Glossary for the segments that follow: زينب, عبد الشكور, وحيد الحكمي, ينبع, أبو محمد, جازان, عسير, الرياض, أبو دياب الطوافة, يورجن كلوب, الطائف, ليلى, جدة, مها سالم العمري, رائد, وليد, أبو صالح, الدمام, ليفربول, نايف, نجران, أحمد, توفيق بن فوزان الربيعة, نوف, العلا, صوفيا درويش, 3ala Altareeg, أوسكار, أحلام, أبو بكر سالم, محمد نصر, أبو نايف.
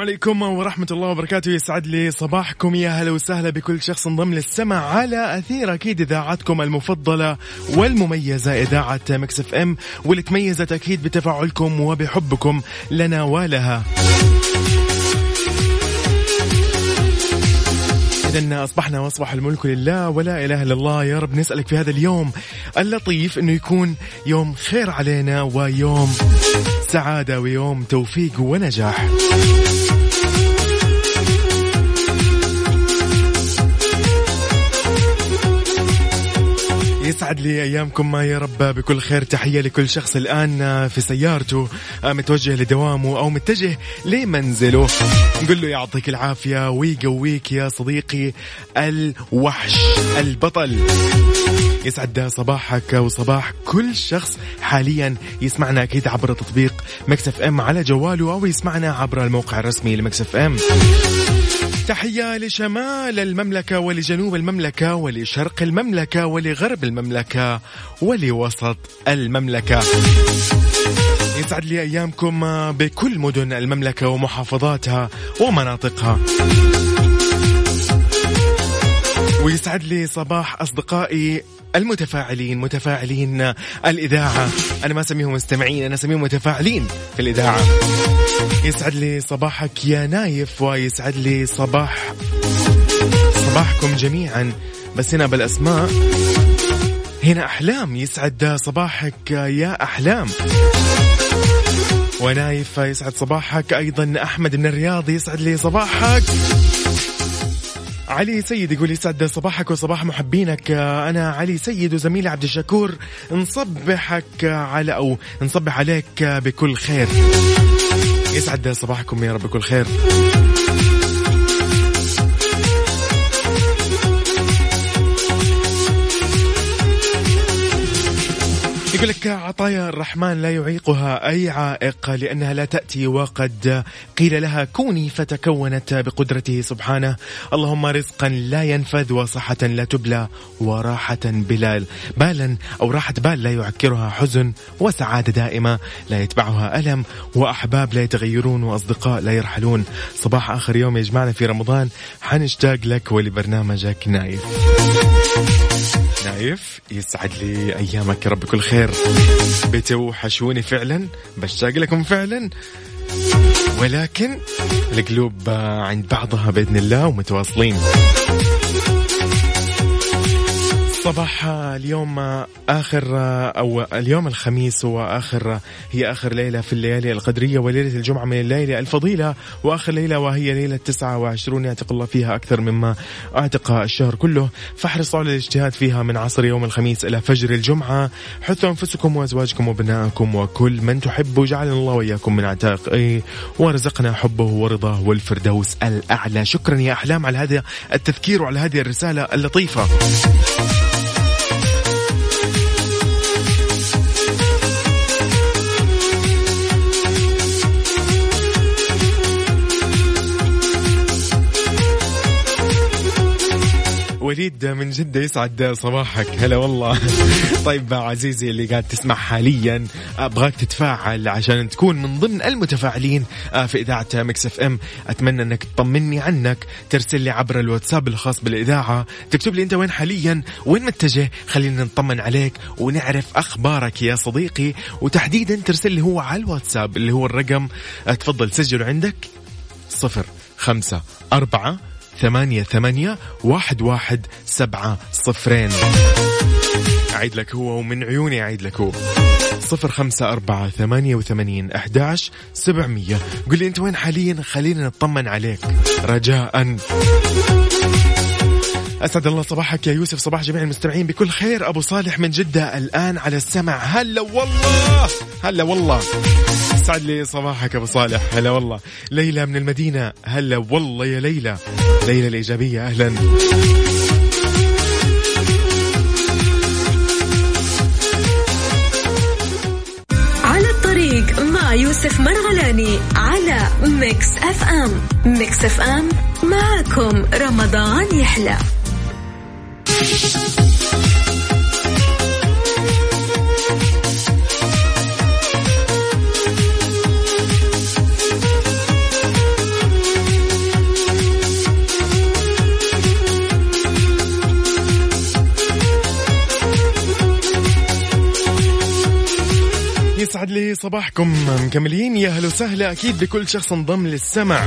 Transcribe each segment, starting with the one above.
عليكم ورحمة الله وبركاته. يسعد لي صباحكم، يا هلا وسهلا بكل شخص انضم للسمع على أثير أكيد إذاعتكم المفضلة والمميزة إذاعة ميكس اف ام، واللي تميزت أكيد بتفاعلكم وبحبكم لنا ولها. إذن أصبحنا وأصبح الملك لله ولا إله إلا الله. يا رب نسألك في هذا اليوم اللطيف أنه يكون يوم خير علينا، ويوم سعادة، ويوم توفيق ونجاح. يسعد لي أيامكم ما يا رب بكل خير. تحية لكل شخص الآن في سيارته متوجه لدوامه أو متجه لمنزله، نقول له يعطيك العافية ويقويك يا صديقي الوحش البطل. يسعد صباحك وصباح كل شخص حاليا يسمعنا أكيد عبر تطبيق ميكس اف ام على جواله، أو يسمعنا عبر الموقع الرسمي لميكس اف ام. تحية لشمال المملكة ولجنوب المملكة ولشرق المملكة ولغرب المملكة ولوسط المملكة. يسعد لي أيامكم بكل مدن المملكة ومحافظاتها ومناطقها. ويسعد لي صباح أصدقائي المتفاعلين، متفاعلين الإذاعة. أنا ما أسميهم مستمعين، أنا أسميهم متفاعلين في الإذاعة. يسعد لي صباحك يا نايف، ويسعد لي صباحكم جميعا، بس هنا بالأسماء. هنا أحلام، يسعد صباحك يا أحلام. ونايف يسعد صباحك أيضا. أحمد من الرياض يسعد لي صباحك. علي سيد يقول يسعد صباحك وصباح محبينك. أنا علي سيد وزميلي عبد الشكور نصبح عليك بكل خير. يسعد صباحكم يا رب بكل خير. يقول لك عطايا الرحمن لا يعيقها أي عائق، لأنها لا تأتي وقد قيل لها كوني فتكونت بقدرته سبحانه. اللهم رزقا لا ينفذ، وصحة لا تبلى، وراحة بالا أو راحة بال لا يعكرها حزن، وسعادة دائمة لا يتبعها ألم، وأحباب لا يتغيرون، وأصدقاء لا يرحلون. صباح آخر يوم يجمعنا في رمضان، حنشتاق لك ولبرنامجك. نايف يسعد لي أيامك رب كل خير. بتوحشوني فعلا، بشتاق لكم فعلا، ولكن القلوب عند بعضها بإذن الله ومتواصلين. صباح اليوم اليوم الخميس، هي آخر ليلة في الليالي القدرية، وليلة الجمعة من الليلة الفضيلة، وآخر ليلة وهي ليلة 29 يعتق الله فيها أكثر مما أعتق الشهر كله، فاحرصوا على الاجتهاد فيها من عصر يوم الخميس إلى فجر الجمعة. حثوا أنفسكم وأزواجكم وبنائكم وكل من تحبوا، جعلنا الله وإياكم من عتاقه ورزقنا حبه ورضاه والفردوس الأعلى. شكرا يا أحلام على هذا التذكير وعلى هذه الرسالة اللطيفة. وليد من جدة يسعد صباحك، هلا والله. طيب عزيزي اللي قاعد تسمع حاليا، أبغاك تتفاعل عشان تكون من ضمن المتفاعلين في إذاعة ميكس اف ام. أتمنى أنك تطمني عنك، ترسل لي عبر الواتساب الخاص بالإذاعة، تكتب لي أنت وين حاليا، وين متجه، خلينا نطمن عليك ونعرف أخبارك يا صديقي. وتحديدا ترسل لي هو على الواتساب اللي هو الرقم، تفضل سجله عندك، 0548811700. أعيد لك هو، ومن عيوني أعيد لك هو، 0548811700. قل لي أنت وين حاليا، خلينا نطمن عليك رجاءً. أسعد الله صباحك يا يوسف، صباح جميع المستمعين بكل خير. أبو صالح من جدة الآن على السمع. هلا والله، هلا والله، أسعد لي صباحك أبو صالح. هلا والله. ليلى من المدينة، هلا والله يا ليلى، ليلى الإيجابية، أهلا. يوسف مرغلاني على ميكس اف ام. ميكس اف ام معكم، رمضان يحلى. يسعد لي صباحكم، مكملين يا أهلا وسهلا أكيد بكل شخص انضم للسمع.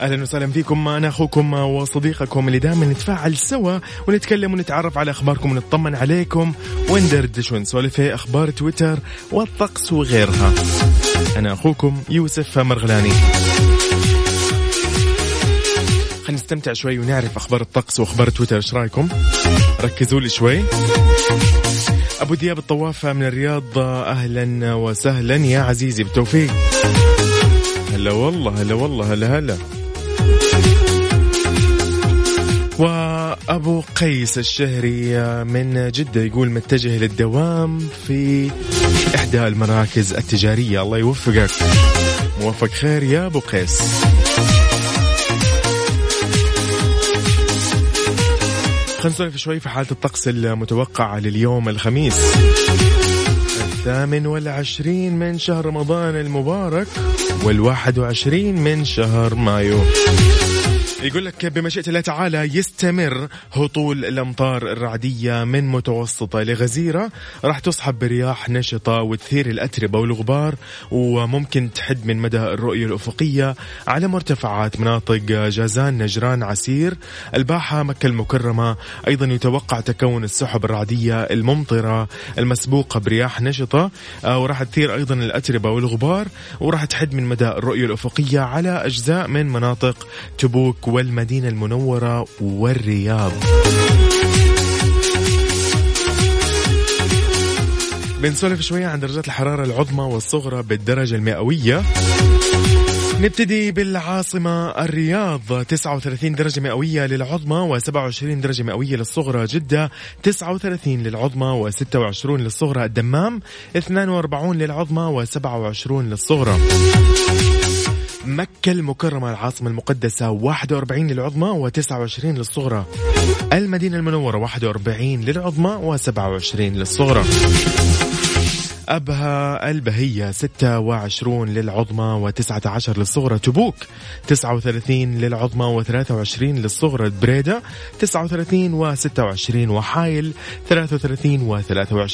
أهلا وسهلا فيكم، أنا أخوكم وصديقكم اللي دائما نتفاعل سوا ونتكلم ونتعرف على أخباركم ونتطمن عليكم وندردش ونسولف في أخبار تويتر والطقس وغيرها. أنا أخوكم يوسف مرغلاني. خلينا نستمتع شوي ونعرف أخبار الطقس وأخبار تويتر، إيش رأيكم؟ ركزوا لي شوي. أبو دياب الطوافة من الرياض، أهلا وسهلا يا عزيزي، بالتوفيق. هلا والله، هلا والله، هلا هلا. وأبو قيس الشهري من جدة يقول متجه للدوام في إحدى المراكز التجارية، الله يوفقك، موفق خير يا أبو قيس. خلينا نسولف شوي في حالة الطقس المتوقعة لليوم الخميس 28 من شهر رمضان المبارك وال21 من شهر مايو. يقول لك بمشيئة الله تعالى يستمر هطول الأمطار الرعدية من متوسطة لغزيرة، راح تصحب برياح نشطة وتثير الأتربة والغبار، وممكن تحد من مدى الرؤية الأفقية على مرتفعات مناطق جازان، نجران، عسير، الباحة، مكة المكرمة. أيضا يتوقع تكون السحب الرعدية الممطرة المسبوقة برياح نشطة، وراح تثير أيضا الأتربة والغبار، وراح تحد من مدى الرؤية الأفقية على أجزاء من مناطق تبوك والمدينة المنورة والرياض. بنسولف شوية عن درجات الحرارة العظمى والصغرى بالدرجة المئوية. نبتدي بالعاصمة الرياض، 39 درجة مئوية للعظمى و27 درجة مئوية للصغرى. جدة 39 للعظمى و26 للصغرى. الدمام 42 للعظمى و27 للصغرى. مكة المكرمة العاصمة المقدسة 41 للعظمى و29 للصغرى. المدينة المنورة 41 للعظمى و27 للصغرى. أبها البهية 26 للعظمى و19 للصغرى. تبوك 39 للعظمى و23 للصغرى. بريدة 39 و26. وحايل 33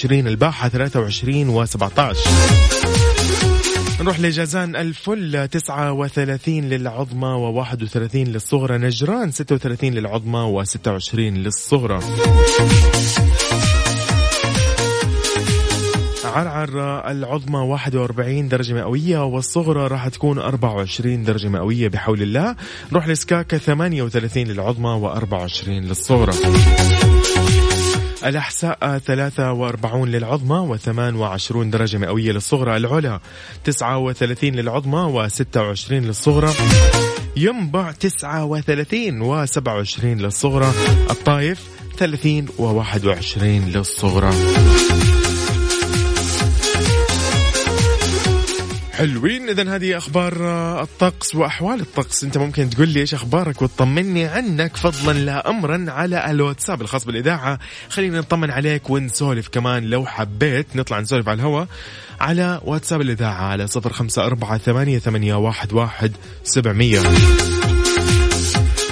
و23. الباحة 23 و17. نروح لجازان الفل 39 للعظمى و31 للصغرى. نجران 36 للعظمى و26 للصغرى. عرعر العظمى 41 درجة مئوية والصغرى راح تكون 24 درجة مئوية بحول الله. نروح لسكاكا 38 للعظمى و24 للصغرى. الأحساء 43 للعظمى و28 درجة مئوية للصغرى. العلا 39 للعظمى و26 للصغرى. ينبع 39 و27 للصغرى. الطائف 30 و21 للصغرى. حلوين. إذن هذه أخبار الطقس وأحوال الطقس. أنت ممكن تقول لي إيش أخبارك وتطمني عنك فضلا لا أمرا على الواتساب الخاص بالإذاعة. خلينا نطمن عليك ونسولف كمان لو حبيت نطلع نسولف على الهواء على واتساب الإذاعة على 0548811700.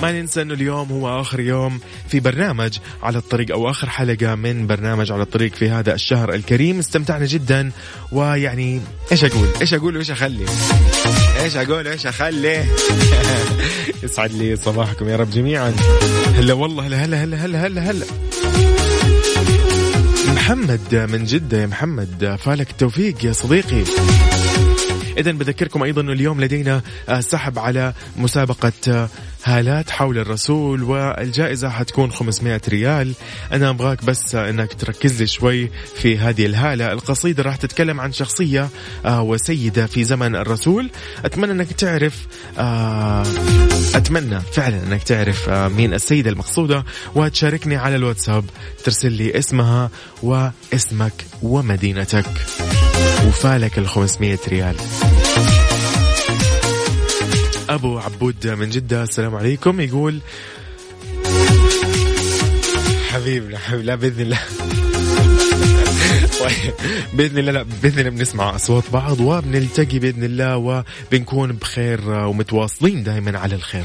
ما ننسى أنه اليوم هو آخر يوم في برنامج على الطريق أو آخر حلقة من برنامج على الطريق في هذا الشهر الكريم. استمتعنا جدا، ويعني إيش أقول وإيش أخلي يسعد لي صباحكم يا رب جميعا. هلا والله، هلا هلا هلا هلا هلا هلا. محمد من جدة، يا محمد فالك التوفيق يا صديقي. إذن بذكركم أيضا اليوم لدينا سحب على مسابقة هالات حول الرسول، والجائزة حتكون 500 ريال. أنا أبغاك بس أنك تركز لي شوي في هذه الهالة. القصيدة راح تتكلم عن شخصية وسيدة في زمن الرسول. أتمنى أنك تعرف، أتمنى فعلا أنك تعرف مين السيدة المقصودة، وتشاركني على الواتساب، ترسل لي اسمها واسمك ومدينتك، وفالك 500 ريال. أبو عبود من جدة، السلام عليكم، يقول حبيبنا لا بإذن الله بإذن الله، لا بإذن الله بنسمع أصوات بعض وبنلتقي بإذن الله، وبنكون بخير ومتواصلين دائما على الخير.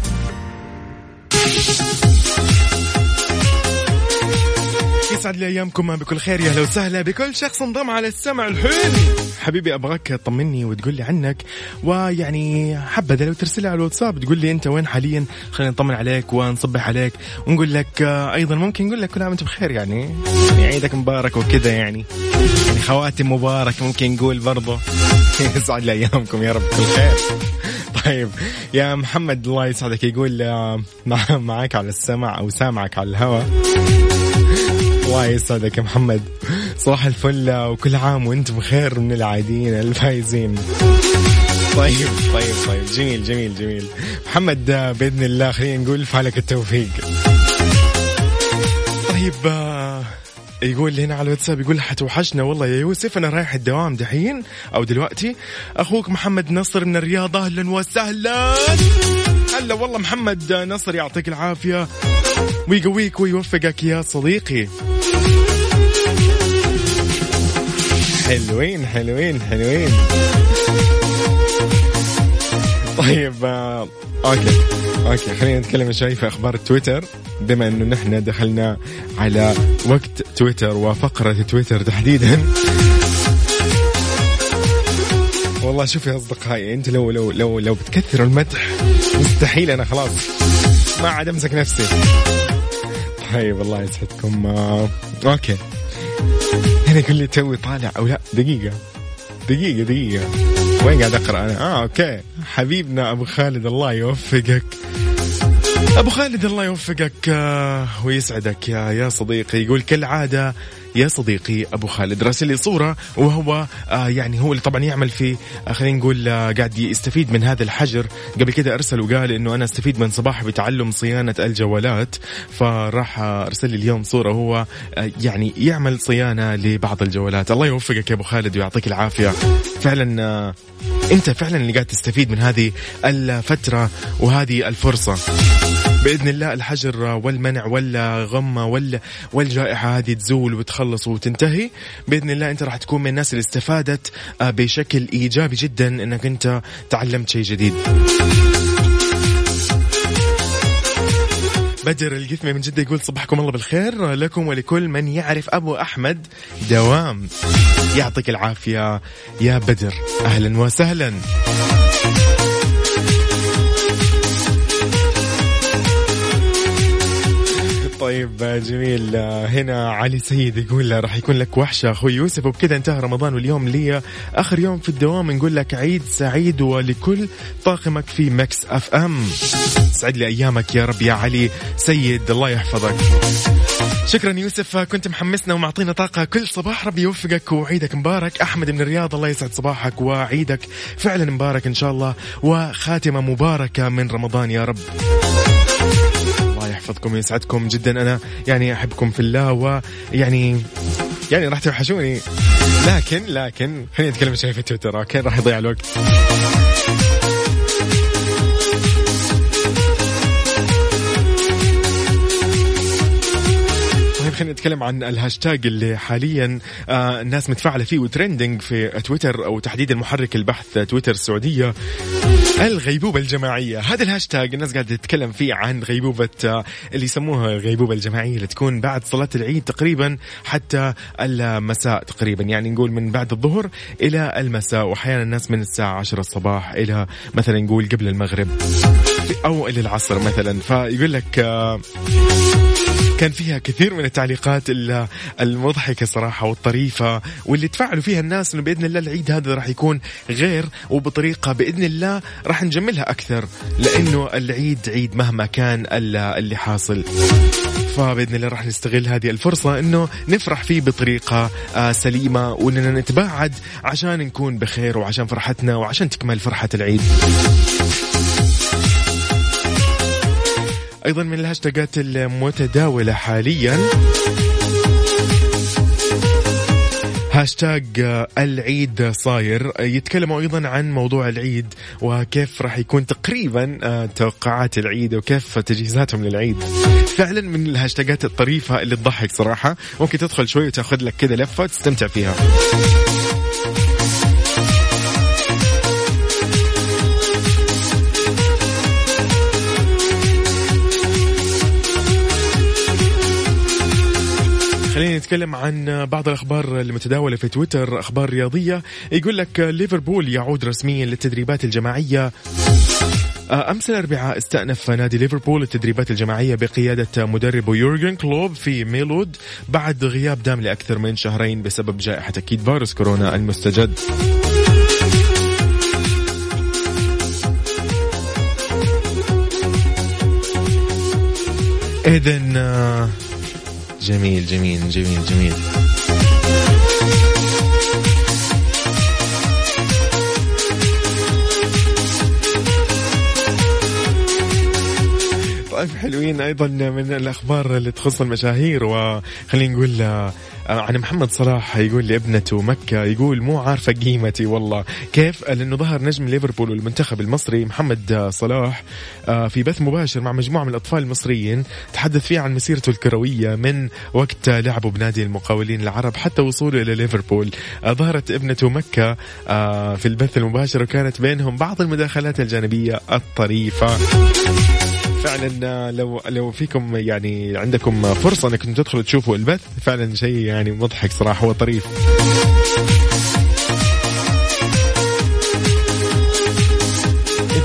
يسعد لي أيامكم بكل خير، يا هلا وسهلا بكل شخص انضم على السمع الحين. حبيبي أبغاك تطمني وتقول لي عنك، ويعني حبذا لو ترسلي على الواتساب تقول لي أنت وين حاليا، خلينا نطمن عليك ونصبح عليك، ونقول لك أيضا ممكن نقول لك كل عام أنت بخير، يعني عيدك مبارك وكذا، يعني خواتم مبارك ممكن نقول برضه. يسعد لي أيامكم يا رب كل خير. طيب يا محمد الله يسعدك، يقول معاك على السمع أو سامعك على الهواء. الله يسعدك يا محمد، صباح الفل وكل عام وانت بخير من العاديين الفايزين. طيب طيب طيب جميل جميل جميل محمد، بإذن الله خلينا نقول فعلك التوفيق. طيب يقول هنا على الواتساب، يقول حتوحشنا والله يا يوسف، أنا رايح الدوام دحين أو دلوقتي. أخوك محمد نصر من الرياض، أهلا وسهلا. هلا والله محمد نصر، يعطيك العافية ويقويك ويوفقك يا صديقي. حلوين حلوين حلوين. طيب اوكي خلينا نتكلم شوي في اخبار تويتر، بما انه نحن دخلنا على وقت تويتر وفقرة تويتر تحديدا. والله شوف يا اصدقائي، انت لو بتكثروا المدح مستحيل انا خلاص ما عاد امسك نفسي. طيب الله يسعدكم. اوكي انا كل اللي توي طالع او لا، دقيقة وين قاعد اقرا انا؟ اوكي حبيبنا ابو خالد الله يوفقك، ابو خالد الله يوفقك ويسعدك يا صديقي. يقول كالعادة يا صديقي ابو خالد، راسل لي صوره وهو يعني هو اللي طبعا يعمل فيه، خلينا نقول قاعد يستفيد من هذا الحجر. قبل كده ارسل وقال انه انا استفيد من صباح بتعلم صيانه الجوالات، فراح ارسل لي اليوم صوره هو يعني يعمل صيانه لبعض الجوالات. الله يوفقك يا ابو خالد ويعطيك العافيه، فعلا انت فعلا اللي قاعد تستفيد من هذه الفتره وهذه الفرصه. بإذن الله الحجر والمنع ولا غمة ولا والجائحة هذه تزول وتخلص وتنتهي بإذن الله. أنت راح تكون من الناس اللي استفادت بشكل إيجابي جدا أنك أنت تعلمت شيء جديد. بدر القثمي من جدة يقول صباحكم الله بالخير لكم ولكل من يعرف أبو أحمد دوام. يعطيك العافية يا بدر، أهلا وسهلا. طيب جميل، هنا علي سيد يقول راح يكون لك وحشة أخوي يوسف، وبكذا انتهى رمضان واليوم لي آخر يوم في الدوام، نقول لك عيد سعيد ولكل طاقمك في ميكس اف ام. سعد لي أيامك يا رب يا علي سيد، الله يحفظك. شكرا يوسف، كنت محمسنا ومعطينا طاقة كل صباح، ربي يوفقك وعيدك مبارك. أحمد من الرياض الله يسعد صباحك وعيدك فعلا مبارك إن شاء الله، وخاتمة مباركة من رمضان يا رب، يحفظكم ويسعدكم جدا. أنا يعني أحبكم في الله، ويعني راح توحشوني، لكن خليني أتكلم شوي في تويتر، أوكي راح يضيع الوقت. خلينا نتكلم عن الهاشتاج اللي حاليا الناس متفاعلة فيه وترندنج في تويتر أو تحديد المحرك البحث تويتر السعودية، الغيبوبة الجماعية. هذا الهاشتاج الناس قاعدة تتكلم فيه عن غيبوبة اللي يسموها الغيبوبة الجماعية اللي تكون بعد صلاة العيد تقريبا حتى المساء تقريبا، يعني نقول من بعد الظهر إلى المساء، وأحيانا الناس من الساعة 10 الصباح إلى مثلا نقول قبل المغرب أو إلى العصر مثلا. فيقول لك كان فيها كثير من التعليقات المضحكة صراحة والطريفة واللي تفاعلوا فيها الناس إنه بإذن الله العيد هذا راح يكون غير وبطريقة بإذن الله راح نجملها أكثر، لأنه العيد عيد مهما كان اللي حاصل، فبإذن الله راح نستغل هذه الفرصة إنه نفرح فيه بطريقة سليمة وإننا نتباعد عشان نكون بخير وعشان فرحتنا وعشان تكمل فرحة العيد. أيضا من الهاشتاجات المتداولة حاليا هاشتاج العيد صاير، يتكلموا أيضا عن موضوع العيد وكيف راح يكون تقريبا توقعات العيد وكيف تجهيزاتهم للعيد. فعلا من الهاشتاجات الطريفة اللي تضحك صراحة، ممكن تدخل شوي وتأخذ لك كده لفة تستمتع فيها. خلينا نتكلم عن بعض الأخبار المتداولة في تويتر، أخبار رياضية. يقول لك ليفربول يعود رسميا للتدريبات الجماعية. أمس الأربعاء استأنف نادي ليفربول التدريبات الجماعية بقيادة مدربه يورجن كلوب في ميلود بعد غياب دام لأكثر من شهرين بسبب جائحة أكيد فيروس كورونا المستجد. إذن جميل جميل جميل جميل. طيب حلوين. أيضا من الأخبار اللي تخص المشاهير، وخلينا نقول عن محمد صلاح، يقول لابنته مكة، يقول مو عارفة قيمتي والله. كيف؟ لأنه ظهر نجم ليفربول والمنتخب المصري محمد صلاح في بث مباشر مع مجموعة من الأطفال المصريين تحدث فيه عن مسيرته الكروية من وقت لعبه بنادي المقاولين العرب حتى وصوله إلى ليفربول. ظهرت ابنته مكة في البث المباشر وكانت بينهم بعض المداخلات الجانبية الطريفة. فعلا لو فيكم يعني عندكم فرصة انكم تدخلوا تشوفوا البث، فعلا شيء يعني مضحك صراحة وطريف.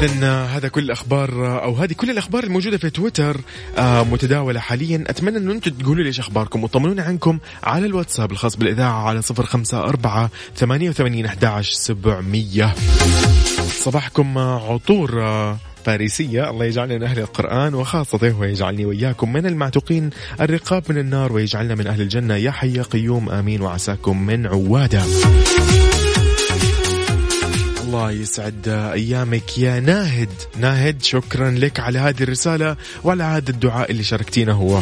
إذن هذا كل الأخبار أو هذه كل الأخبار الموجودة في تويتر متداولة حاليا. أتمنى أن أنتم تقولوا ليش أخباركم وطمنوني عنكم على الواتساب الخاص بالإذاعة على 054-88-11700. صباحكم عطور فارسية، الله يجعلنا من أهل القرآن وخاصته ويجعلني وإياكم من المعتوقين الرقاب من النار ويجعلنا من أهل الجنة يا حي قيوم آمين. وعساكم من عوادة. الله يسعد أيامك يا ناهد. ناهد شكرا لك على هذه الرسالة وعلى هذا الدعاء اللي شاركتينا. هو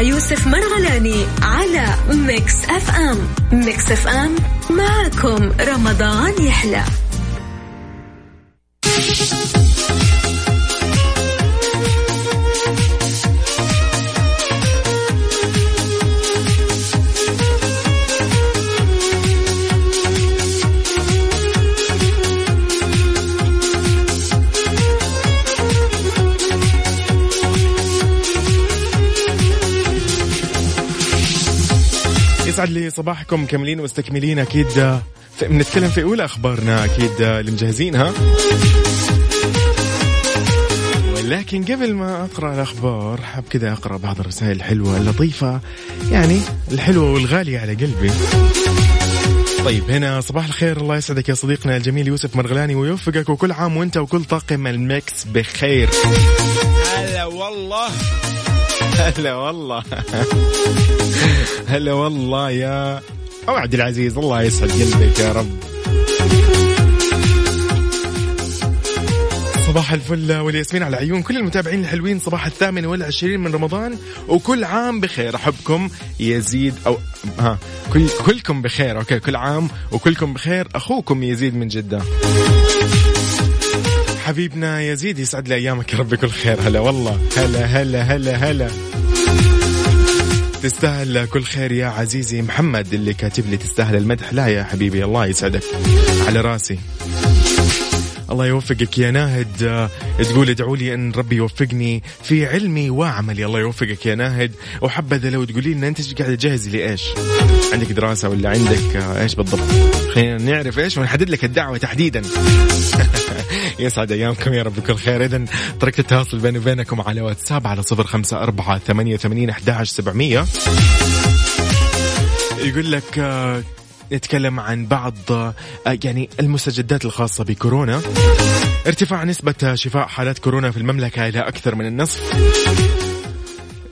يوسف مرغلاني على ميكس اف ام. ميكس اف ام معكم رمضان يحلى. يسعد لي صباحكم مكملين واستكملين. أكيد بنتكلم في أولى أخبارنا أكيد اللي مجهزينها، ولكن قبل ما أقرأ الأخبار حاب كذا أقرأ بعض الرسائل الحلوة اللطيفة، يعني الحلوة والغالية على قلبي. طيب هنا صباح الخير، الله يسعدك يا صديقنا الجميل يوسف مرغلاني ويوفقك وكل عام وانت وكل طاقم المكس بخير. هلا والله هلا والله هلا والله يا أبو عبد العزيز، الله يسعد قلبك يا رب. صباح الفل والياسمين على عيون كل المتابعين الحلوين. صباح 28 من رمضان وكل عام بخير. أحبكم يزيد أو كلكم بخير. أوكي كل عام وكلكم بخير. أخوكم يزيد من جدة. حبيبنا يزيد يسعد لي أيامك يا رب بكل خير. هلا والله هلا هلا هلا هلا. تستاهل كل خير يا عزيزي محمد اللي كاتب لي تستاهل المدح. لا يا حبيبي الله يسعدك على راسي. الله يوفقك يا ناهد. تقول ادعوا لي ان ربي يوفقني في علمي وعملي. الله يوفقك يا ناهد. وحبذا لو تقولي لنا انت ايش قاعده تجهزي لايش؟ عندك دراسه ولا عندك ايش بالضبط؟ خلينا نعرف ايش ونحدد لك الدعوه تحديدا. يسعد ايامكم يا رب بكل خير. اذا طريقه التواصل بيني وبينكم على واتساب على 0548811700. يقول لك نتكلم عن بعض يعني المستجدات الخاصة بكورونا. ارتفاع نسبة شفاء حالات كورونا في المملكة إلى أكثر من النصف.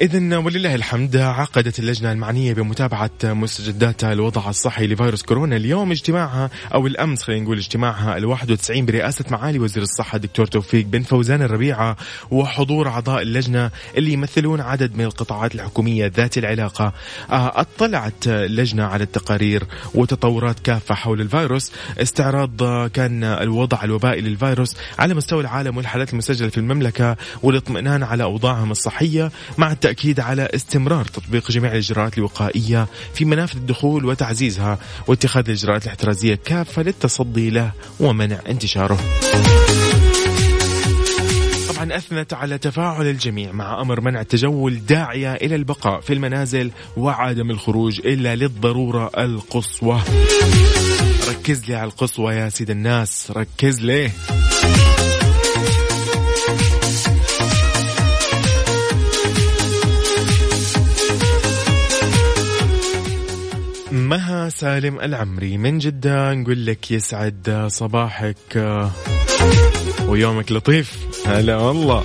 إذن ولله الحمد عقدت اللجنة المعنية بمتابعة مستجدات الوضع الصحي لفيروس كورونا اليوم اجتماعها أو الأمس خلينا نقول اجتماعها 91 برئاسة معالي وزير الصحة الدكتور توفيق بن فوزان الربيعة وحضور أعضاء اللجنة اللي يمثلون عدد من القطاعات الحكومية ذات العلاقة. اطلعت اللجنة على التقارير وتطورات كافة حول الفيروس. استعراض كان الوضع الوبائي للفيروس على مستوى العالم والحالات المسجلة في المملكة والاطمئنان على أوضاعهم الصحية مع التأكيد على استمرار تطبيق جميع الإجراءات الوقائية في منافذ الدخول وتعزيزها واتخاذ الإجراءات الاحترازية كافة للتصدي له ومنع انتشاره. طبعا أثنت على تفاعل الجميع مع أمر منع التجول داعية إلى البقاء في المنازل وعدم الخروج إلا للضرورة القصوى. ركز لي على القصوى يا سيد الناس، ركز لي. مها سالم العمري من جدة نقول لك يسعد صباحك ويومك لطيف. هلا والله.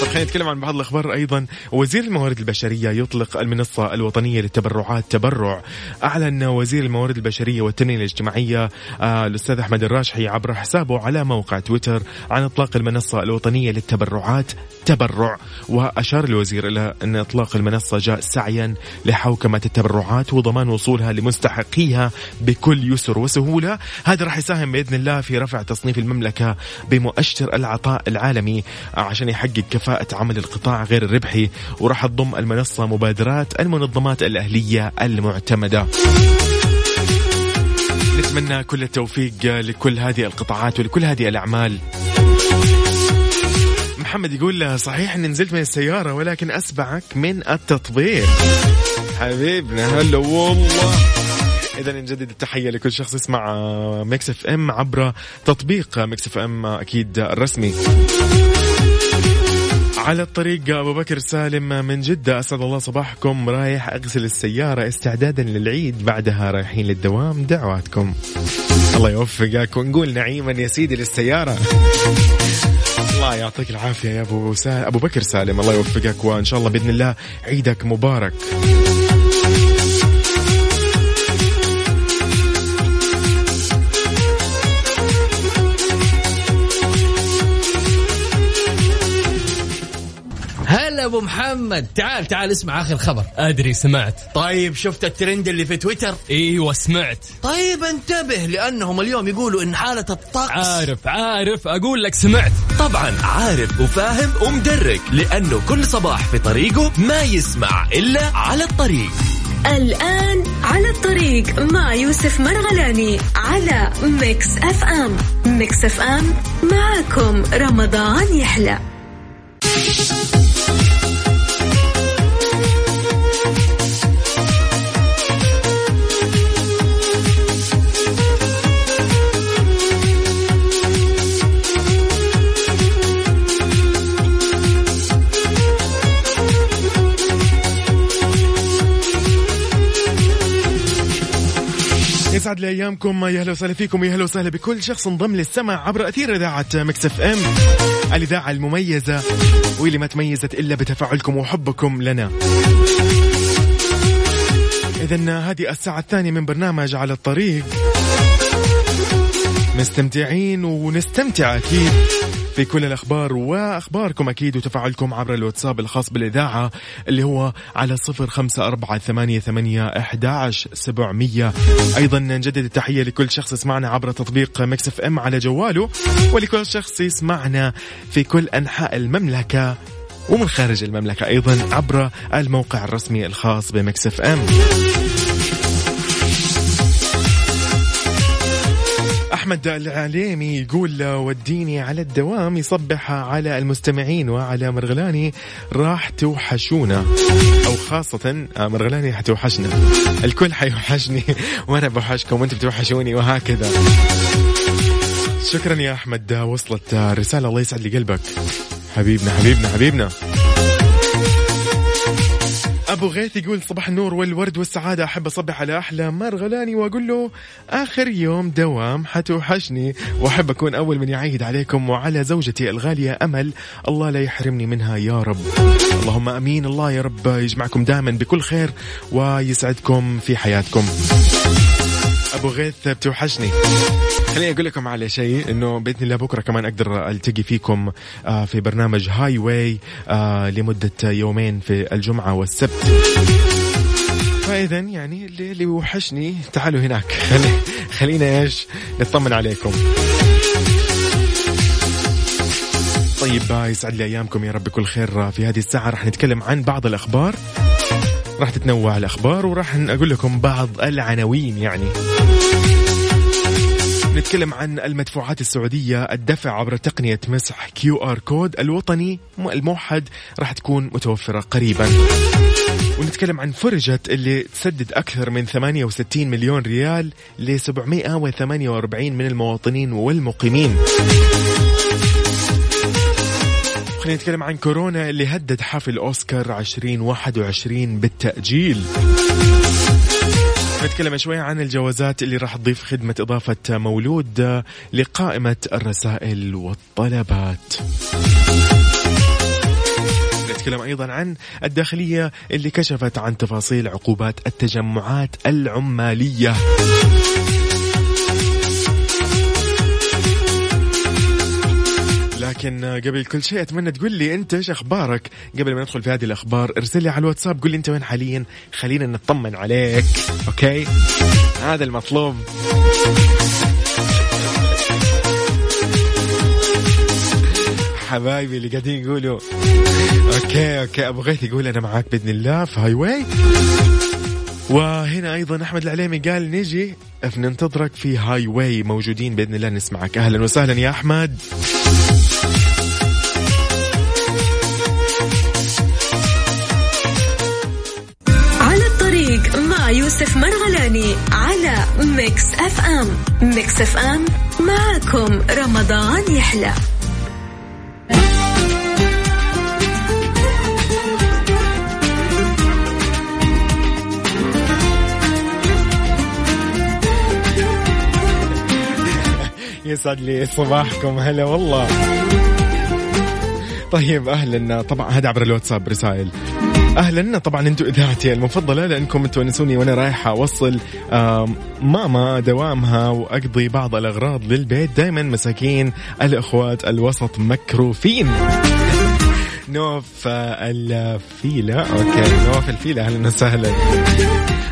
طب خلينا نتكلم عن بعض الأخبار أيضا. وزير الموارد البشرية يطلق المنصة الوطنية للتبرعات تبرع. أعلن وزير الموارد البشرية والتنمية الاجتماعية الأستاذ أحمد الراشحي عبر حسابه على موقع تويتر عن إطلاق المنصة الوطنية للتبرعات تبرع. وأشار الوزير إلى أن إطلاق المنصة جاء سعيا لحوكمة التبرعات وضمان وصولها لمستحقيها بكل يسر وسهولة. هذا راح يساهم بإذن الله في رفع تصنيف المملكة بمؤشر العطاء العالمي عشان يحقق كفاءة عمل القطاع غير الربحي. وراح تضم المنصة مبادرات المنظمات الأهلية المعتمدة. نتمنى كل التوفيق لكل هذه القطاعات ولكل هذه الأعمال. محمد يقول له صحيح أن نزلت من السيارة ولكن أسبعك من التطبيق. حبيبنا هلا والله. إذا نجدد التحية لكل شخص يسمع ميكس اف ام عبر تطبيق ميكس اف ام أكيد الرسمي. على الطريق أبو بكر سالم من جدة أسعد الله صباحكم. رايح أغسل السيارة استعدادا للعيد بعدها رايحين للدوام. دعواتكم. الله يوفقك ونقول نعيما يا سيدي للسيارة. الله يعطيك العافية يا أبو بكر سالم. الله يوفقك وإن شاء الله بإذن الله عيدك مبارك. هلا أبو محمد تعال تعال اسمع آخر خبر. أدري سمعت. طيب شفت الترند اللي في تويتر؟ ايوه سمعت. طيب انتبه لأنهم اليوم يقولوا إن حالة الطقس. عارف أقول لك سمعت. طبعا عارف وفاهم ومدرك لأنه كل صباح في طريقه ما يسمع إلا على الطريق. الآن على الطريق مع يوسف مرغلاني على ميكس اف ام. ميكس اف ام معكم رمضان يحلى. يسعد لي أيامكم. يا أهلا وسهلا فيكم، يا أهلا وسهلا بكل شخص انضم للسمع عبر أثير إذاعة ميكس اف ام الإذاعة المميزة واللي ما تميزت إلا بتفاعلكم وحبكم لنا. إذن هذه الساعة الثانية من برنامج على الطريق مستمتعين ونستمتع أكيد في كل الأخبار وأخباركم أكيد وتفاعلكم عبر الواتساب الخاص بالإذاعة اللي هو على 0548811700. أيضا نجدد التحية لكل شخص يسمعنا عبر تطبيق ميكس اف ام على جواله، ولكل شخص يسمعنا في كل أنحاء المملكة ومن خارج المملكة أيضا عبر الموقع الرسمي الخاص بميكس اف ام. أحمد العليمي يقول وديني على الدوام، يصبح على المستمعين وعلى مرغلاني، راح توحشونا، أو خاصة مرغلاني حتوحشنا، الكل حيوحشني وأنا بوحشكم وأنتم بتوحشوني وهكذا. شكرا يا أحمد، وصلت رسالة، الله يسعد لي قلبك حبيبنا حبيبنا حبيبنا. أبو غيث يقول صباح النور والورد والسعادة، أحب أصبح على أحلى مرغلاني وأقول له آخر يوم دوام حتوحشني، وأحب أكون أول من يعيد عليكم وعلى زوجتي الغالية أمل، الله لا يحرمني منها يا رب، اللهم أمين. الله يا رب يجمعكم دائما بكل خير ويسعدكم في حياتكم. أبو غيث بتوحشني. خليني أقول لكم على شيء، إنه بإذن الله بكرة كمان أقدر ألتقي فيكم في برنامج هاي واي لمدة يومين في الجمعة والسبت، فإذا يعني اللي يوحشني تعالوا هناك، خلينا نطمن عليكم. طيب يسعد لي أيامكم يا رب كل خير. في هذه الساعة رح نتكلم عن بعض الأخبار، راح تتنوع الأخبار وراح أقول لكم بعض العناوين. يعني نتكلم عن المدفوعات السعودية، الدفع عبر تقنية مسح كيو آر كود الوطني الموحد راح تكون متوفرة قريبا. ونتكلم عن فرجة اللي تسدد أكثر من 68 مليون ريال ل 748 من المواطنين والمقيمين. خلينا نتكلم عن كورونا اللي هدد حفل أوسكار 2021 بالتأجيل. نتكلم شوية عن الجوازات اللي راح تضيف خدمة إضافة مولود لقائمة الرسائل والطلبات. نتكلم أيضا عن الداخلية اللي كشفت عن تفاصيل عقوبات التجمعات العمالية. لكن قبل كل شيء أتمنى تقول لي أنت إيش أخبارك. قبل ما ندخل في هذه الأخبار ارسل لي على الواتساب قول لي أنت وين حاليا، خلينا نطمن عليك. أوكي هذا المطلوب. حبايبي اللي قاعدين يقولوا أوكي أبو غيث يقول أنا معاك بإذن الله في هاي واي. وهنا أيضا أحمد العليمي قال نجي ننتظرك في هاي واي، موجودين بإذن الله نسمعك. أهلا وسهلا يا أحمد. يوسف مرغلاني على ميكس اف ام. ميكس اف ام معكم رمضان يحلى. يسعد لي صباحكم، هلا والله. طيب أهلا، طبعا هذا عبر الواتساب رسائل. أهلا، طبعا أنتوا إذاعتي المفضلة لأنكم تونسوني وأنا رايح أوصل ماما دوامها وأقضي بعض الأغراض للبيت. دايما مساكين الأخوات الوسط مكروفين. نوف الفيلة، أوكي نوف الفيلة أهلا وسهلا.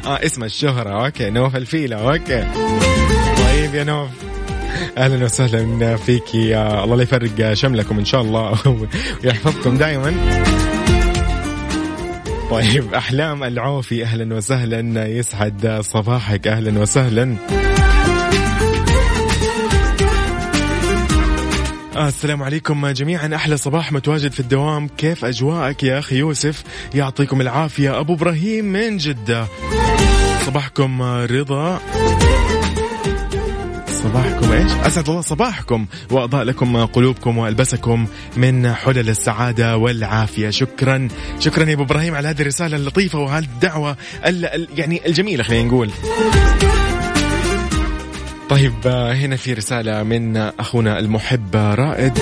اسم الشهرة، أوكي نوف الفيلة، أوكي طيب يا نوف أهلا وسهلا فيكي. الله لا يفرق شملكم إن شاء الله ويحفظكم دايما. طيب أحلام العوفي أهلا وسهلا، يسعد صباحك أهلا وسهلا. السلام عليكم جميعا، أحلى صباح متواجد في الدوام، كيف أجواءك يا أخي يوسف؟ يعطيكم العافية. أبو إبراهيم من جدة، صباحكم رضا، صباحكم إيش؟ أسعد الله صباحكم وأضاء لكم قلوبكم وألبسكم من حلل السعادة والعافية. شكرا شكرا يا أبو إبراهيم على هذه الرسالة اللطيفة وهذه الدعوة يعني الجميلة. خلينا نقول طيب هنا في رسالة من أخونا المحب رائد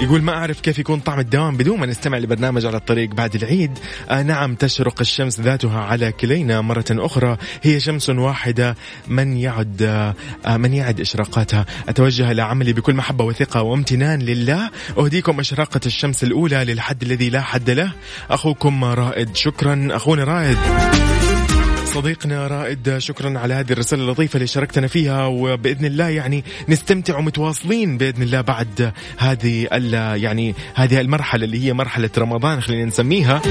يقول ما أعرف كيف يكون طعم الدوام بدون ما نستمع لبرنامج على الطريق بعد العيد. نعم تشرق الشمس ذاتها على كلينا مرة أخرى، هي شمس واحدة من يعد إشراقاتها. أتوجه لعملي بكل محبة وثقة وامتنان لله، أهديكم إشراقة الشمس الأولى للحد الذي لا حد له. أخوكم رائد. شكرا أخونا رائد، صديقنا رائد، شكرا على هذه الرسالة اللطيفة اللي شاركتنا فيها، وبإذن الله يعني نستمتع ومتواصلين بإذن الله بعد هذه يعني هذه المرحلة اللي هي مرحلة رمضان خلينا نسميها،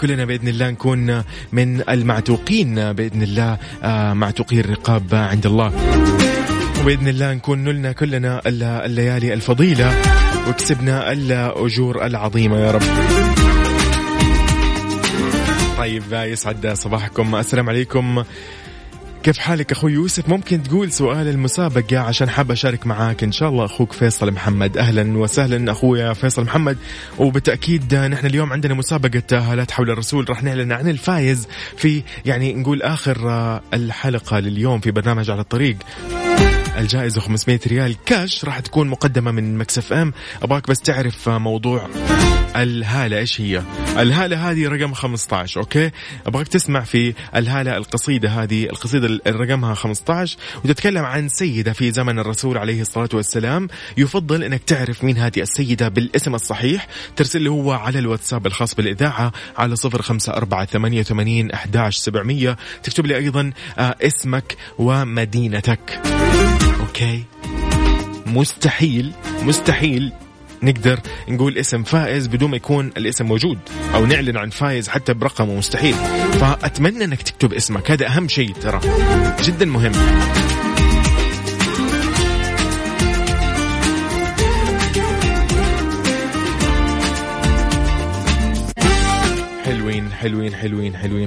كلنا بإذن الله نكون من المعتوقين بإذن الله، معتوقي الرقاب عند الله، وبإذن الله نكون نلنا كلنا الليالي الفضيلة وكسبنا الأجور العظيمة يا رب. طيب يسعد صباحكم، السلام عليكم، كيف حالك أخوي يوسف؟ ممكن تقول سؤال المسابقة عشان حاب أشارك معاك إن شاء الله. أخوك فيصل محمد، أهلا وسهلا أخويا فيصل محمد، وبالتأكيد نحن اليوم عندنا مسابقة هالات حول الرسول، راح نعلن عن الفائز في يعني نقول آخر الحلقة لليوم في برنامج على الطريق. الجائزة 500 ريال كاش راح تكون مقدمة من ميكس اف ام. أباك بس تعرف موضوع الهالة إيش هي. الهالة هذه رقم 15، أوكي؟ أبغاك تسمع في الهالة القصيدة هذه، القصيدة رقمها 15، وتتكلم عن سيدة في زمن الرسول عليه الصلاة والسلام. يفضل أنك تعرف مين هذه السيدة بالاسم الصحيح، ترسل له هو على الواتساب الخاص بالإذاعة على 0548811700، تكتب لي أيضا اسمك ومدينتك، أوكي؟ مستحيل نقدر نقول اسم فائز بدون ما يكون الاسم موجود، أو نعلن عن فائز حتى برقمه، مستحيل. فأتمنى أنك تكتب اسمك، هذا أهم شيء ترى، جدا مهم. حلوين.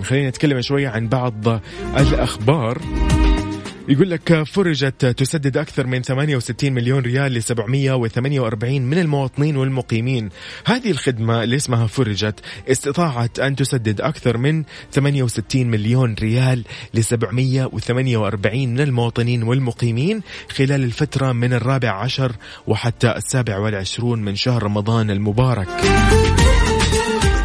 خلينا نتكلم شوية عن بعض الأخبار. يقول لك فرجت تسدد أكثر من 68 مليون ريال ل 748 من المواطنين والمقيمين. هذه الخدمة اللي اسمها فرجت استطاعت أن تسدد أكثر من 68 مليون ريال ل 748 من المواطنين والمقيمين خلال الفترة من 14 وحتى 27 من شهر رمضان المبارك.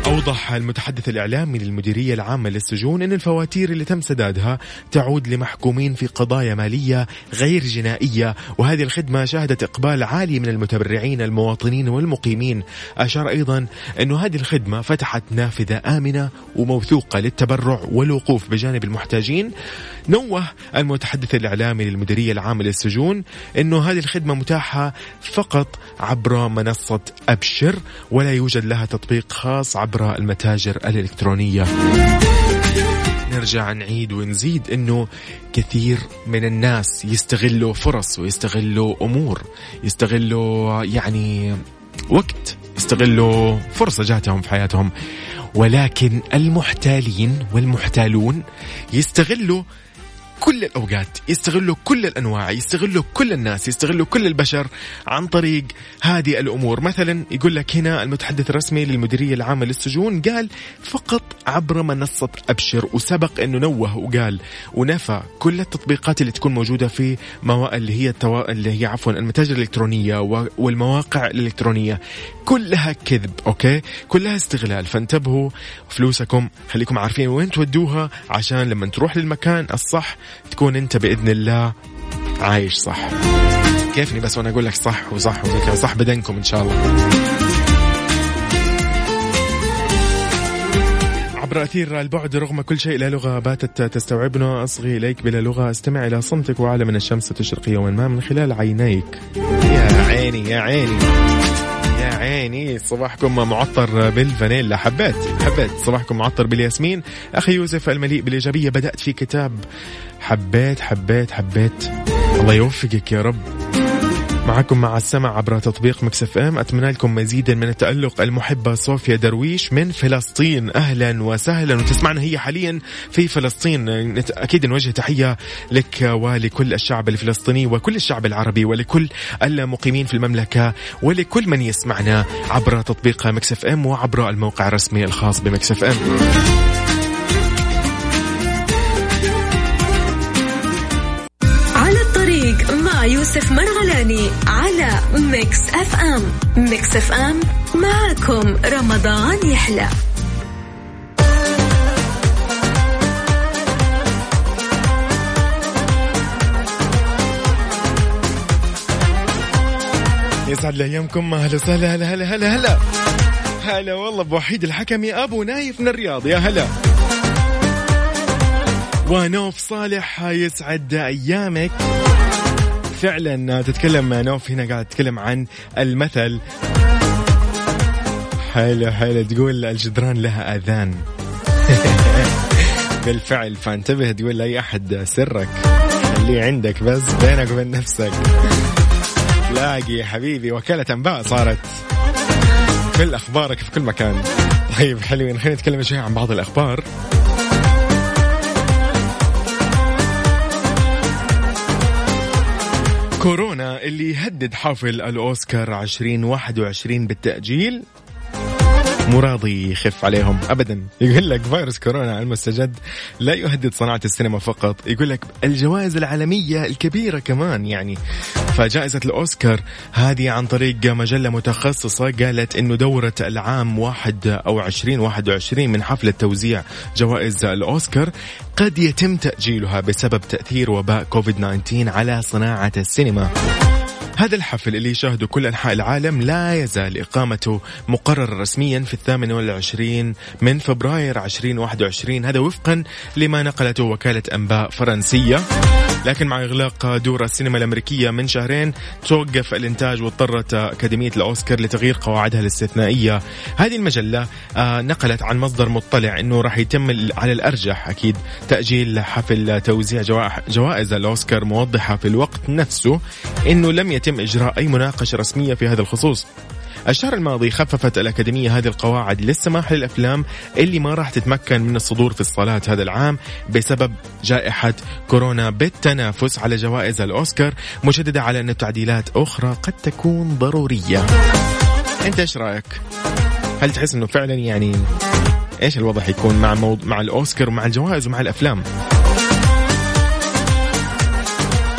أوضح المتحدث الإعلامي للمديرية العامة للسجون أن الفواتير اللي تم سدادها تعود لمحكومين في قضايا مالية غير جنائية، وهذه الخدمة شهدت إقبال عالي من المتبرعين المواطنين والمقيمين. أشار أيضا أن هذه الخدمة فتحت نافذة آمنة وموثوقة للتبرع والوقوف بجانب المحتاجين. نوه المتحدث الإعلامي للمديرية العامة للسجون أن هذه الخدمة متاحة فقط عبر منصة أبشر، ولا يوجد لها تطبيق خاص عبر المتاجر الإلكترونية. نرجع نعيد ونزيد أنه كثير من الناس يستغلوا فرص ويستغلوا أمور، يستغلوا يعني وقت، يستغلوا فرصة جاتهم في حياتهم، ولكن المحتالين والمحتالون يستغلوا كل الأوقات، يستغلوا كل الأنواع، يستغلوا كل الناس، يستغلوا كل البشر عن طريق هذه الأمور. مثلا يقول لك هنا المتحدث الرسمي للمديرية العامة للسجون قال فقط عبر منصة أبشر، وسبق أنه نوه وقال ونفى كل التطبيقات اللي تكون موجودة في اللي هي المتاجر الإلكترونية والمواقع الإلكترونية، كلها كذب، أوكي؟ كلها استغلال. فانتبهوا فلوسكم، خليكم عارفين وين تودوها، عشان لما تروح للمكان الصح تكون أنت بإذن الله عايش صح. كيفني بس وأنا أقول لك صح وصح وصح وصح بدنكم إن شاء الله. عبر أثير البعد رغم كل شيء لا لغة باتت تستوعبنا، أصغي إليك بلا لغة، استمع إلى صمتك وعلى من الشمس تشرق يوما ما من خلال عينيك. يا عيني صباحكم معطر بالفانيلا، حبيت صباحكم معطر بالياسمين. أخي يوسف المليء بالإيجابية، بدأت في كتاب حبيت، الله يوفقك يا رب. معكم مع السمع عبر تطبيق ميكس اف ام. أتمنى لكم مزيدا من التألق. المحبة صوفيا درويش من فلسطين، أهلا وسهلا، وتسمعنا هي حاليا في فلسطين. أكيد نوجه تحية لك ولكل الشعب الفلسطيني وكل الشعب العربي ولكل المقيمين في المملكة ولكل من يسمعنا عبر تطبيق ميكس اف ام وعبر الموقع الرسمي الخاص بميكس اف ام. على يوسف مرغلاني على ميكس اف ام. ميكس اف ام معكم رمضان يحلى. يسعد لي ايامكم. اهلا وسهلا. هلا هلا هلا هلا هلا والله بوحيد الحكمي ابو نايف من الرياض. يا هلا. ونوف صالح يسعد ايامك. فعلا تتكلم نوف هنا، قاعد تتكلم عن المثل. حلو حلو. تقول الجدران لها اذان. بالفعل، فانتبه تقول لاي احد سرك اللي عندك، بس بينك وبين نفسك. لاقي يا حبيبي وكالة أنباء صارت كل أخبارك في كل مكان. طيب حلوين، خلينا نتكلم شوي عن بعض الأخبار. كورونا اللي يهدد حفل الأوسكار 2021 بالتأجيل، مراضي يخف عليهم أبدا. يقول لك فيروس كورونا المستجد لا يهدد صناعة السينما فقط، يقول لك الجوائز العالمية الكبيرة كمان يعني. فجائزة الأوسكار هذه عن طريق مجلة متخصصة قالت إنه دورة العام 2021 من حفل التوزيع جوائز الأوسكار قد يتم تأجيلها بسبب تأثير وباء كوفيد-19 على صناعة السينما. هذا الحفل اللي يشاهده كل أنحاء العالم لا يزال إقامته مقررة رسميا في 28 من فبراير 2021، هذا وفقا لما نقلته وكالة أنباء فرنسية. لكن مع إغلاق دور السينما الأمريكية من شهرين توقف الإنتاج، واضطرت أكاديمية الأوسكار لتغيير قواعدها الاستثنائية. هذه المجلة نقلت عن مصدر مطلع أنه راح يتم على الأرجح أكيد تأجيل حفل توزيع جوائز الأوسكار، موضحة في الوقت نفسه أنه لم يتم إجراء أي مناقشة رسمية في هذا الخصوص. الشهر الماضي خففت الأكاديمية هذه القواعد للسماح للأفلام اللي ما راح تتمكن من الصدور في الصالات هذا العام بسبب جائحة كورونا، بالتنافس على جوائز الأوسكار، مشددة على أن تعديلات أخرى قد تكون ضرورية. أنت إيش رأيك؟ هل تحس أنه فعلا يعني إيش الوضع يكون مع الأوسكار ومع الجوائز ومع الأفلام؟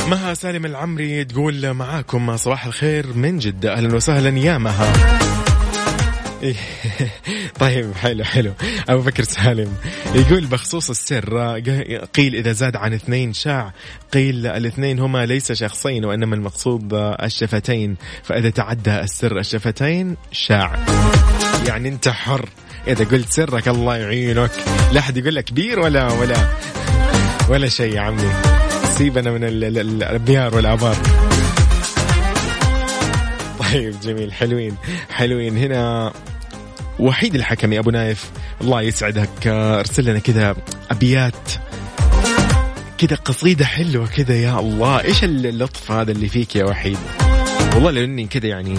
مها سالم العمري تقول معاكم صباح الخير من جدة. أهلا وسهلا يا مها. طيب حلو حلو. أبو بكر سالم يقول بخصوص السر، قيل إذا زاد عن 2 شاع، قيل الاثنين هما ليس شخصين وإنما المقصود الشفتين، فإذا تعدى السر الشفتين شاع، يعني أنت حر إذا قلت سرك. الله يعينك، لا حد يقول لك كبير ولا شيء يا عمي، سيبنا من البيار والعبار. طيب جميل. حلوين حلوين. هنا وحيد الحكمي أبو نايف الله يسعدك، أرسل لنا كذا أبيات كذا، قصيدة حلوة كذا. يا الله إيش اللطف هذا اللي فيك يا وحيد، والله لأني كذا يعني.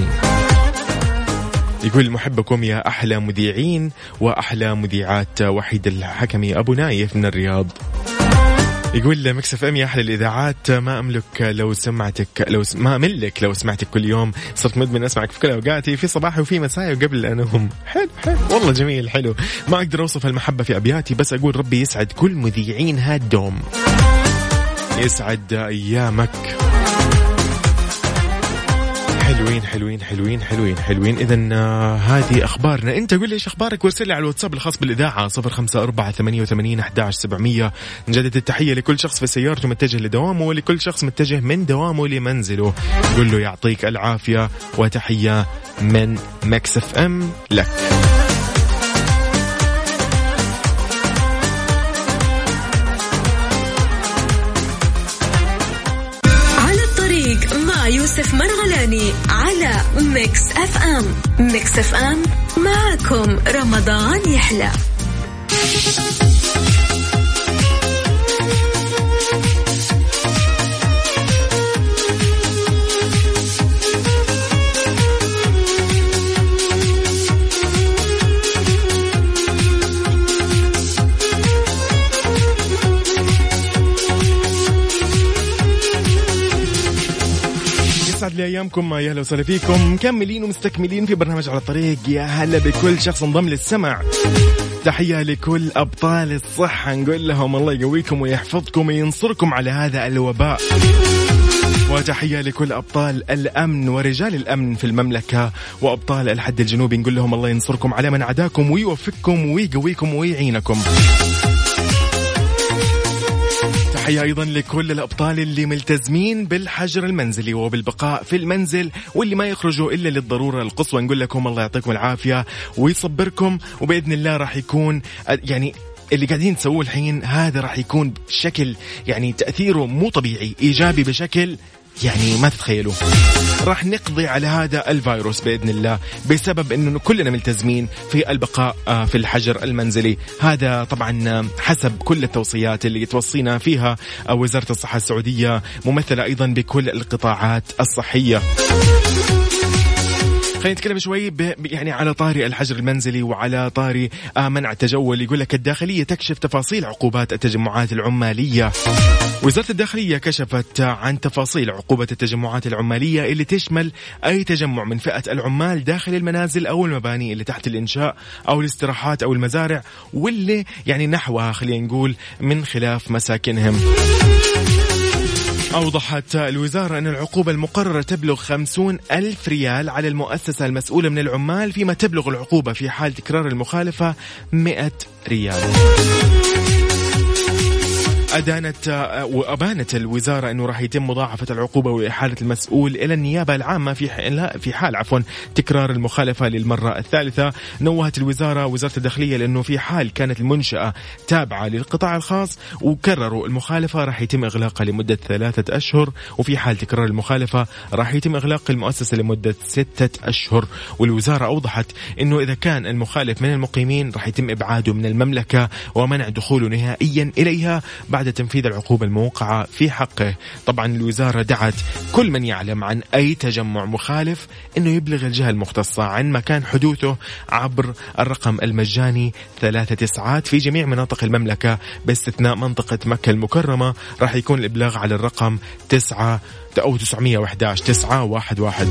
يقول محبكم يا أحلى مذيعين وأحلى مذيعات، وحيد الحكمي أبو نايف من الرياض. يقول لي ميكس اف ام يا احلى الاذاعات، ما املك لو سمعتك، ما املك لو سمعتك كل يوم، صرت مدمن اسمعك في كل اوقاتي، في صباحي وفي مسائي وقبل انام. حلو حلو والله جميل. حلو، ما اقدر اوصف المحبه في ابياتي، بس اقول ربي يسعد كل مذيعين هالدوم. يسعد ايامك. حلوين حلوين حلوين حلوين حلوين. إذن هذه أخبارنا. أنت قول لي إيش أخبارك وارسل لي على الواتساب الخاص بالإذاعة 0548811700. نجدد التحية لكل شخص في سيارته متجه لدوامه، ولكل شخص متجه من دوامه لمنزله، قل له يعطيك العافية وتحية من ميكس اف ام لك. يوسف مرغلاني على ميكس اف ام. ميكس اف ام معكم رمضان يحلى. أيامكم يا هلا وسهلا فيكم، مكملين ومستكملين في برنامج على الطريق. يا هلا بكل شخص انضم للسمع، تحية لكل أبطال الصحة، نقول لهم الله يقويكم ويحفظكم وينصركم على هذا الوباء. وتحية لكل أبطال الأمن ورجال الأمن في المملكة وأبطال الحد الجنوبي، نقول لهم الله ينصركم على من عداكم ويوفقكم ويقويكم ويعينكم. تحية أيضا لكل الأبطال اللي ملتزمين بالحجر المنزلي وبالبقاء في المنزل واللي ما يخرجوا إلا للضرورة القصوى، نقول لكم الله يعطيكم العافية ويصبركم، وبإذن الله راح يكون يعني اللي قاعدين تسووه الحين هذا راح يكون بشكل يعني تأثيره مو طبيعي، إيجابي بشكل يعني ما تتخيلوه. راح نقضي على هذا الفيروس بإذن الله بسبب أنه كلنا ملتزمين في البقاء في الحجر المنزلي. هذا طبعا حسب كل التوصيات اللي توصينا فيها وزارة الصحة السعودية ممثلة أيضا بكل القطاعات الصحية. خلينا نتكلم شوي يعني على طاري الحجر المنزلي وعلى طاري منع التجول. يقول لك الداخلية تكشف تفاصيل عقوبات التجمعات العمالية. وزارة الداخلية كشفت عن تفاصيل عقوبة التجمعات العمالية اللي تشمل أي تجمع من فئة العمال داخل المنازل أو المباني اللي تحت الإنشاء أو الاستراحات أو المزارع واللي يعني نحوها خلينا نقول من خلاف مساكنهم. أوضحت الوزارة أن العقوبة المقررة تبلغ 50,000 ريال على المؤسسة المسؤولة من العمال، فيما تبلغ العقوبة في حال تكرار المخالفة 100 ريال. وأبانت الوزارة أنه راح يتم مضاعفة العقوبة وإحالة المسؤول إلى النيابة العامة في حال تكرار المخالفة للمرة الثالثة. نوهت الوزارة وزارة الداخلية لأنه في حال كانت المنشأة تابعة للقطاع الخاص وكرروا المخالفة راح يتم إغلاقها لمدة 3 أشهر، وفي حال تكرار المخالفة راح يتم إغلاق المؤسسة لمدة 6 أشهر. والوزارة أوضحت أنه إذا كان المخالف من المقيمين راح يتم إبعاده من المملكة ومنع دخوله نهائيا إليها بعد تنفيذ العقوبة الموقعة في حقه. طبعا الوزارة دعت كل من يعلم عن أي تجمع مخالف أنه يبلغ الجهة المختصة عن مكان حدوثه عبر الرقم المجاني 398 في جميع مناطق المملكة باستثناء منطقة مكة المكرمة، راح يكون الإبلاغ على الرقم 911.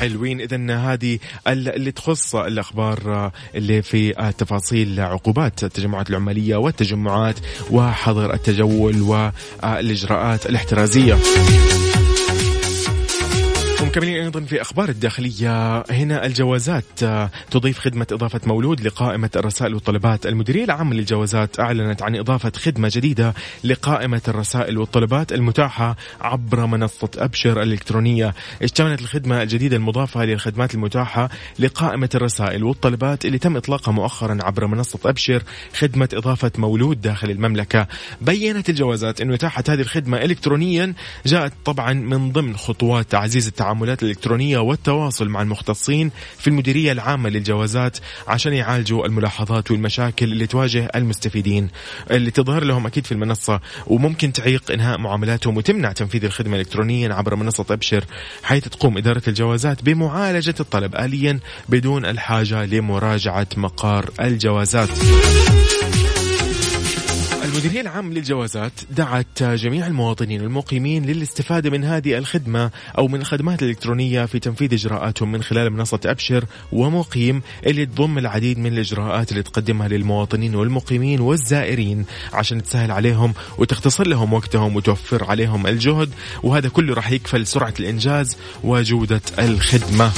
حلوين. إذن هذه اللي تخص الأخبار اللي في تفاصيل عقوبات التجمعات العمالية والتجمعات وحظر التجول والإجراءات الاحترازية. ومكملين أيضا في أخبار الداخلية، هنا الجوازات تضيف خدمة إضافة مولود لقائمة الرسائل والطلبات. المديرية العامة للجوازات أعلنت عن إضافة خدمة جديدة لقائمة الرسائل والطلبات المتاحة عبر منصة أبشر الإلكترونية. اشتملت الخدمة الجديدة المضافة للخدمات المتاحة لقائمة الرسائل والطلبات اللي تم إطلاقها مؤخرا عبر منصة أبشر خدمة إضافة مولود داخل المملكة. بيّنت الجوازات أنه إتاحة هذه الخدمة إلكترونيا جاءت طبعا من ضمن خطوات تعزيز التعاملات الإلكترونية والتواصل مع المختصين في المديرية العامة للجوازات عشان يعالجوا الملاحظات والمشاكل اللي تواجه المستفيدين اللي تظهر لهم أكيد في المنصة وممكن تعيق إنهاء معاملاتهم وتمنع تنفيذ الخدمة إلكترونيا عبر منصة أبشر، حيث تقوم إدارة الجوازات بمعالجة الطلب آليا بدون الحاجة لمراجعة مقار الجوازات. المديرية العامة للجوازات دعت جميع المواطنين والمقيمين للاستفادة من هذه الخدمة أو من الخدمات الإلكترونية في تنفيذ إجراءاتهم من خلال منصة أبشر ومقيم اللي تضم العديد من الإجراءات اللي تقدمها للمواطنين والمقيمين والزائرين عشان تسهل عليهم وتختصر لهم وقتهم وتوفر عليهم الجهد، وهذا كله راح يكفل سرعة الإنجاز وجودة الخدمة.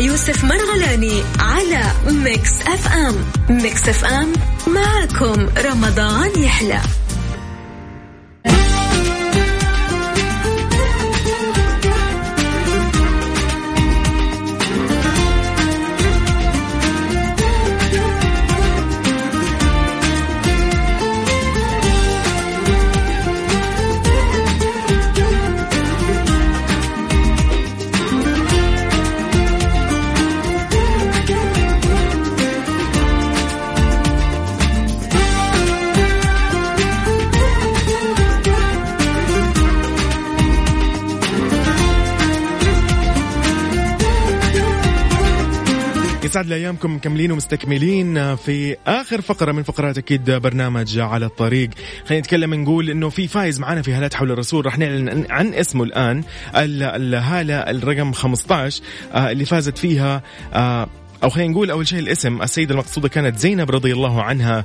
يوسف مرغلاني على ميكس اف ام. ميكس اف ام معكم رمضان يحلى. يسعد لي أيامكم مكملين ومستكملين في آخر فقرة من فقرات أكيد برنامج على الطريق. خلينا نتكلم نقول إنه في فايز معنا في هالات حول الرسول، رح نعلن عن اسمه الآن. الهالة الرقم 15 اللي فازت فيها أو خلينا نقول أول شيء الاسم، السيدة المقصودة كانت زينب رضي الله عنها،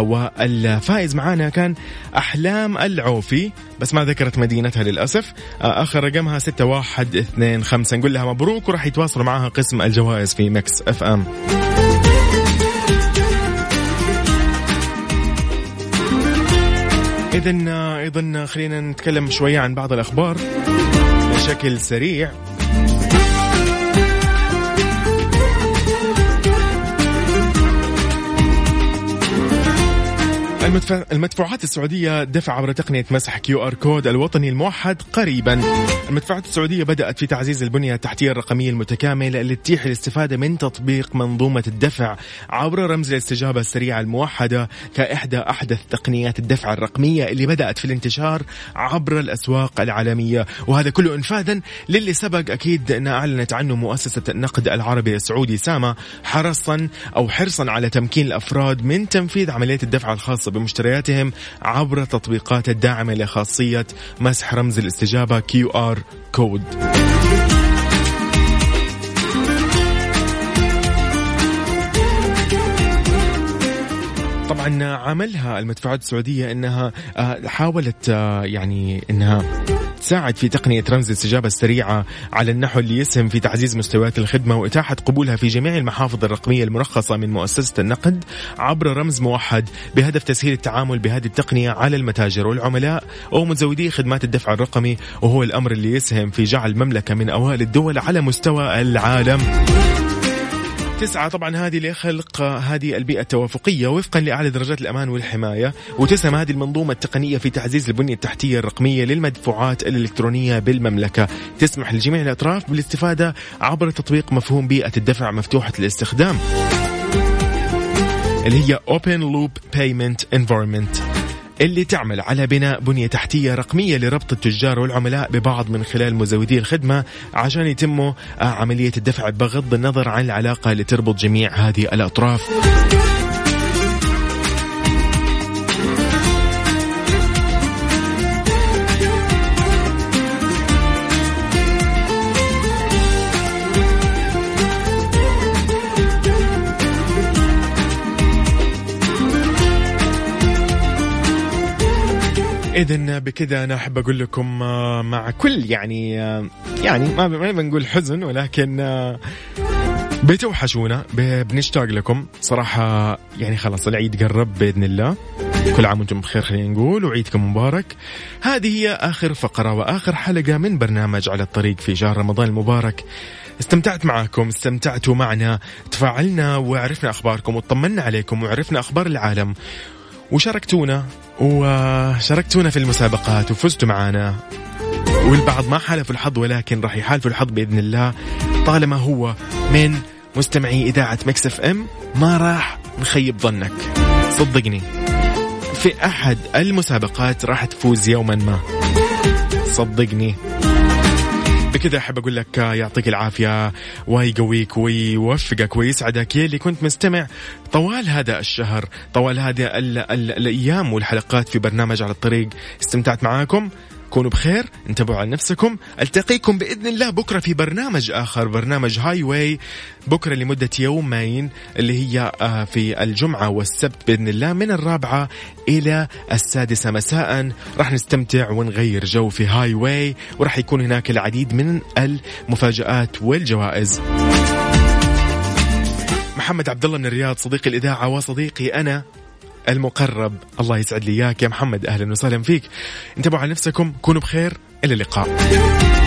والفائز معانا كان أحلام العوفي بس ما ذكرت مدينتها للأسف، آخر رقمها 6125. نقول لها مبروك وراح يتواصل معها قسم الجوائز في ميكس اف ام. إذن أيضا خلينا نتكلم شوية عن بعض الأخبار بشكل سريع. المدفوعات السعودية دفع عبر تقنية مسح QR كود الوطني الموحد قريبا. المدفوعات السعودية بدأت في تعزيز البنية التحتية الرقمية المتكاملة اللي تتيح الاستفادة من تطبيق منظومة الدفع عبر رمز الاستجابة السريعة الموحدة كإحدى أحدث تقنيات الدفع الرقمية اللي بدأت في الانتشار عبر الأسواق العالمية، وهذا كله إنفاذا للي سبق أكيد أن أعلنت عنه مؤسسة النقد العربي السعودي ساما حرصا على تمكين الأفراد من تنفيذ عملية الدفع الخاصة بمشترياتهم عبر تطبيقات الداعمة لخاصية مسح رمز الاستجابة QR كود. طبعا عملها المدفوعات السعودية أنها حاولت يعني أنها تساعد في تقنية رمز الاستجابة السريعة على النحو اللي يسهم في تعزيز مستويات الخدمة وإتاحة قبولها في جميع المحافظ الرقمية المرخصة من مؤسسة النقد عبر رمز موحد، بهدف تسهيل التعامل بهذه التقنية على المتاجر والعملاء ومزودي خدمات الدفع الرقمي، وهو الأمر اللي يسهم في جعل المملكة من أوائل الدول على مستوى العالم. تسعى طبعا هذه لخلق هذه البيئة التوافقية وفقا لأعلى درجات الأمان والحماية، وتسهم هذه المنظومة التقنية في تعزيز البنية التحتية الرقمية للمدفوعات الإلكترونية بالمملكة، تسمح لجميع الأطراف بالاستفادة عبر تطبيق مفهوم بيئة الدفع مفتوحة الاستخدام اللي هي Open Loop Payment Environment، اللي تعمل على بناء بنية تحتية رقمية لربط التجار والعملاء ببعض من خلال مزودي الخدمة عشان يتم عملية الدفع بغض النظر عن العلاقة اللي تربط جميع هذه الأطراف. إذن بكذا أنا أحب أقول لكم مع كل يعني ما بنقول حزن، ولكن بتوحشونا، بنشتاق لكم صراحة. يعني خلاص العيد قرب بإذن الله، كل عام وانتم بخير خلينا نقول، وعيدكم مبارك. هذه هي آخر فقرة وآخر حلقة من برنامج على الطريق في شهر رمضان المبارك. استمتعت معكم، استمتعتوا معنا، تفاعلنا وعرفنا أخباركم وطمنا عليكم وعرفنا أخبار العالم، وشاركتونا في المسابقات وفزتوا معنا، والبعض ما حالفوا الحظ ولكن راح يحالفوا الحظ بإذن الله طالما هو من مستمعي إذاعة ميكس اف ام. ما راح نخيب ظنك، صدقني في أحد المسابقات راح تفوز يوما ما، صدقني. بكذا أحب أقول لك يعطيك العافية ويقويك ويوفقك ويسعدك يا اللي كنت مستمع طوال هذا الشهر، طوال هذه الأيام والحلقات في برنامج على الطريق. استمتعت معاكم، كونوا بخير، انتبهوا على نفسكم، ألتقيكم بإذن الله بكرة في برنامج آخر، برنامج هاي واي، بكرة لمدة يومين اللي هي في الجمعة والسبت بإذن الله من 4 إلى 6 مساء. راح نستمتع ونغير جو في هاي واي، وراح يكون هناك العديد من المفاجآت والجوائز. محمد عبد الله من الرياض صديق الإذاعة وصديقي أنا المقرب، الله يسعد لي إياك يا محمد، أهلا وسهلا فيك. انتبهوا على نفسكم، كونوا بخير، إلى اللقاء.